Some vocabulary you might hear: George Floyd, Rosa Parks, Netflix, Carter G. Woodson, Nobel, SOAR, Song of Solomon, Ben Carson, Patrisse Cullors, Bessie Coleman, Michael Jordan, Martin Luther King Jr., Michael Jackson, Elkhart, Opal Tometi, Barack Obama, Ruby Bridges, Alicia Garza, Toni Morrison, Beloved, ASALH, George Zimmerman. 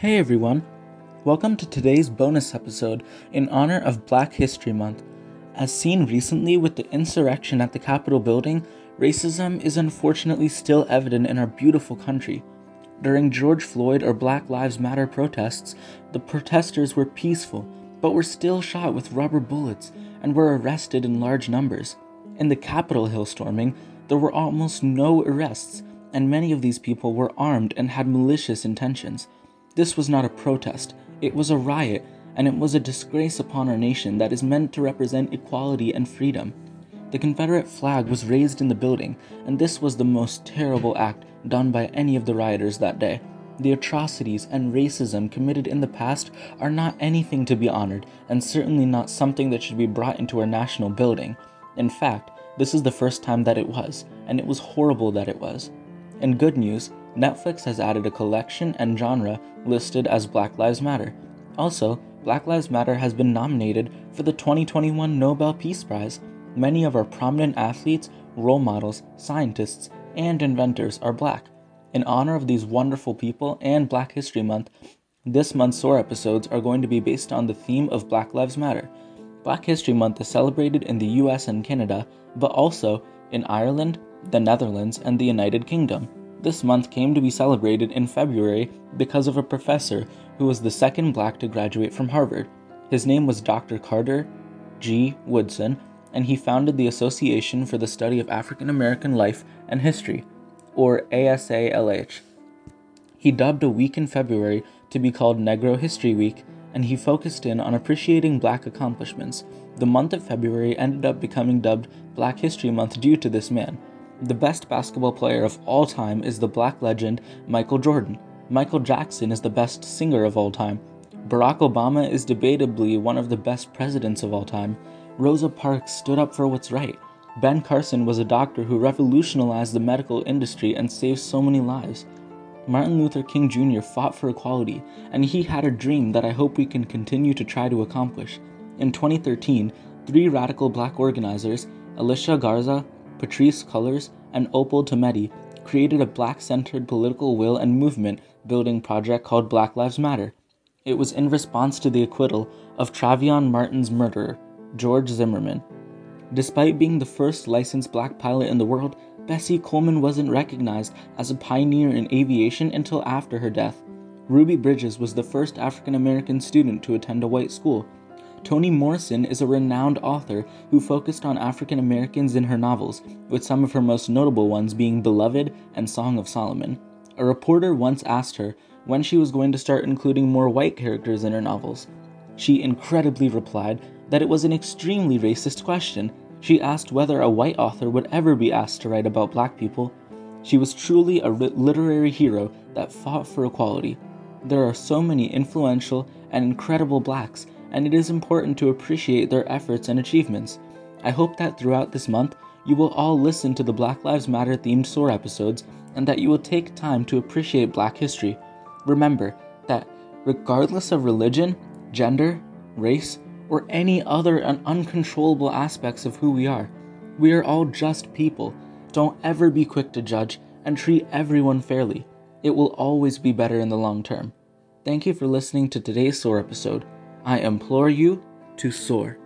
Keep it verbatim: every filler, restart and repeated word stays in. Hey everyone, welcome to today's bonus episode in honor of Black History Month. As seen recently with the insurrection at the Capitol building, racism is unfortunately still evident in our beautiful country. During George Floyd or Black Lives Matter protests, the protesters were peaceful, but were still shot with rubber bullets and were arrested in large numbers. In the Capitol Hill storming, there were almost no arrests, and many of these people were armed and had malicious intentions. This was not a protest, it was a riot, and it was a disgrace upon our nation that is meant to represent equality and freedom. The Confederate flag was raised in the building, and this was the most terrible act done by any of the rioters that day. The atrocities and racism committed in the past are not anything to be honored, and certainly not something that should be brought into our national building. In fact, this is the first time that it was, and it was horrible that it was. In good news, Netflix has added a collection and genre listed as Black Lives Matter. Also, Black Lives Matter has been nominated for the twenty twenty-one Nobel Peace Prize. Many of our prominent athletes, role models, scientists, and inventors are Black. In honor of these wonderful people and Black History Month, this month's SOAR episodes are going to be based on the theme of Black Lives Matter. Black History Month is celebrated in the U S and Canada, but also in Ireland, the Netherlands, and the United Kingdom. This month came to be celebrated in February because of a professor who was the second Black to graduate from Harvard. His name was Doctor Carter G. Woodson, and he founded the Association for the Study of African American Life and History, or A S A L H. He dubbed a week in February to be called Negro History Week, and he focused in on appreciating Black accomplishments. The month of February ended up becoming dubbed Black History Month due to this man. The best basketball player of all time is the Black legend Michael Jordan. Michael Jackson is the best singer of all time. Barack Obama is debatably one of the best presidents of all time. Rosa Parks stood up for what's right. Ben Carson was a doctor who revolutionized the medical industry and saved so many lives. Martin Luther King Junior fought for equality, and he had a dream that I hope we can continue to try to accomplish. In twenty thirteen, three radical Black organizers, Alicia Garza, Patrisse Cullors, and Opal Tometi, created a Black-centered political will and movement building project called Black Lives Matter. It was in response to the acquittal of Trayvon Martin's murderer, George Zimmerman. Despite being the first licensed Black pilot in the world, Bessie Coleman wasn't recognized as a pioneer in aviation until after her death. Ruby Bridges was the first African-American student to attend a white school. Toni Morrison is a renowned author who focused on African Americans in her novels, with some of her most notable ones being Beloved and Song of Solomon. A reporter once asked her when she was going to start including more white characters in her novels. She incredibly replied that it was an extremely racist question. She asked whether a white author would ever be asked to write about Black people. She was truly a literary hero that fought for equality. There are so many influential and incredible Blacks, and it is important to appreciate their efforts and achievements. I hope that throughout this month, you will all listen to the Black Lives Matter themed SOAR episodes, and that you will take time to appreciate Black history. Remember that regardless of religion, gender, race, or any other uncontrollable aspects of who we are, we are all just people. Don't ever be quick to judge, and treat everyone fairly. It will always be better in the long term. Thank you for listening to today's SOAR episode. I implore you to soar.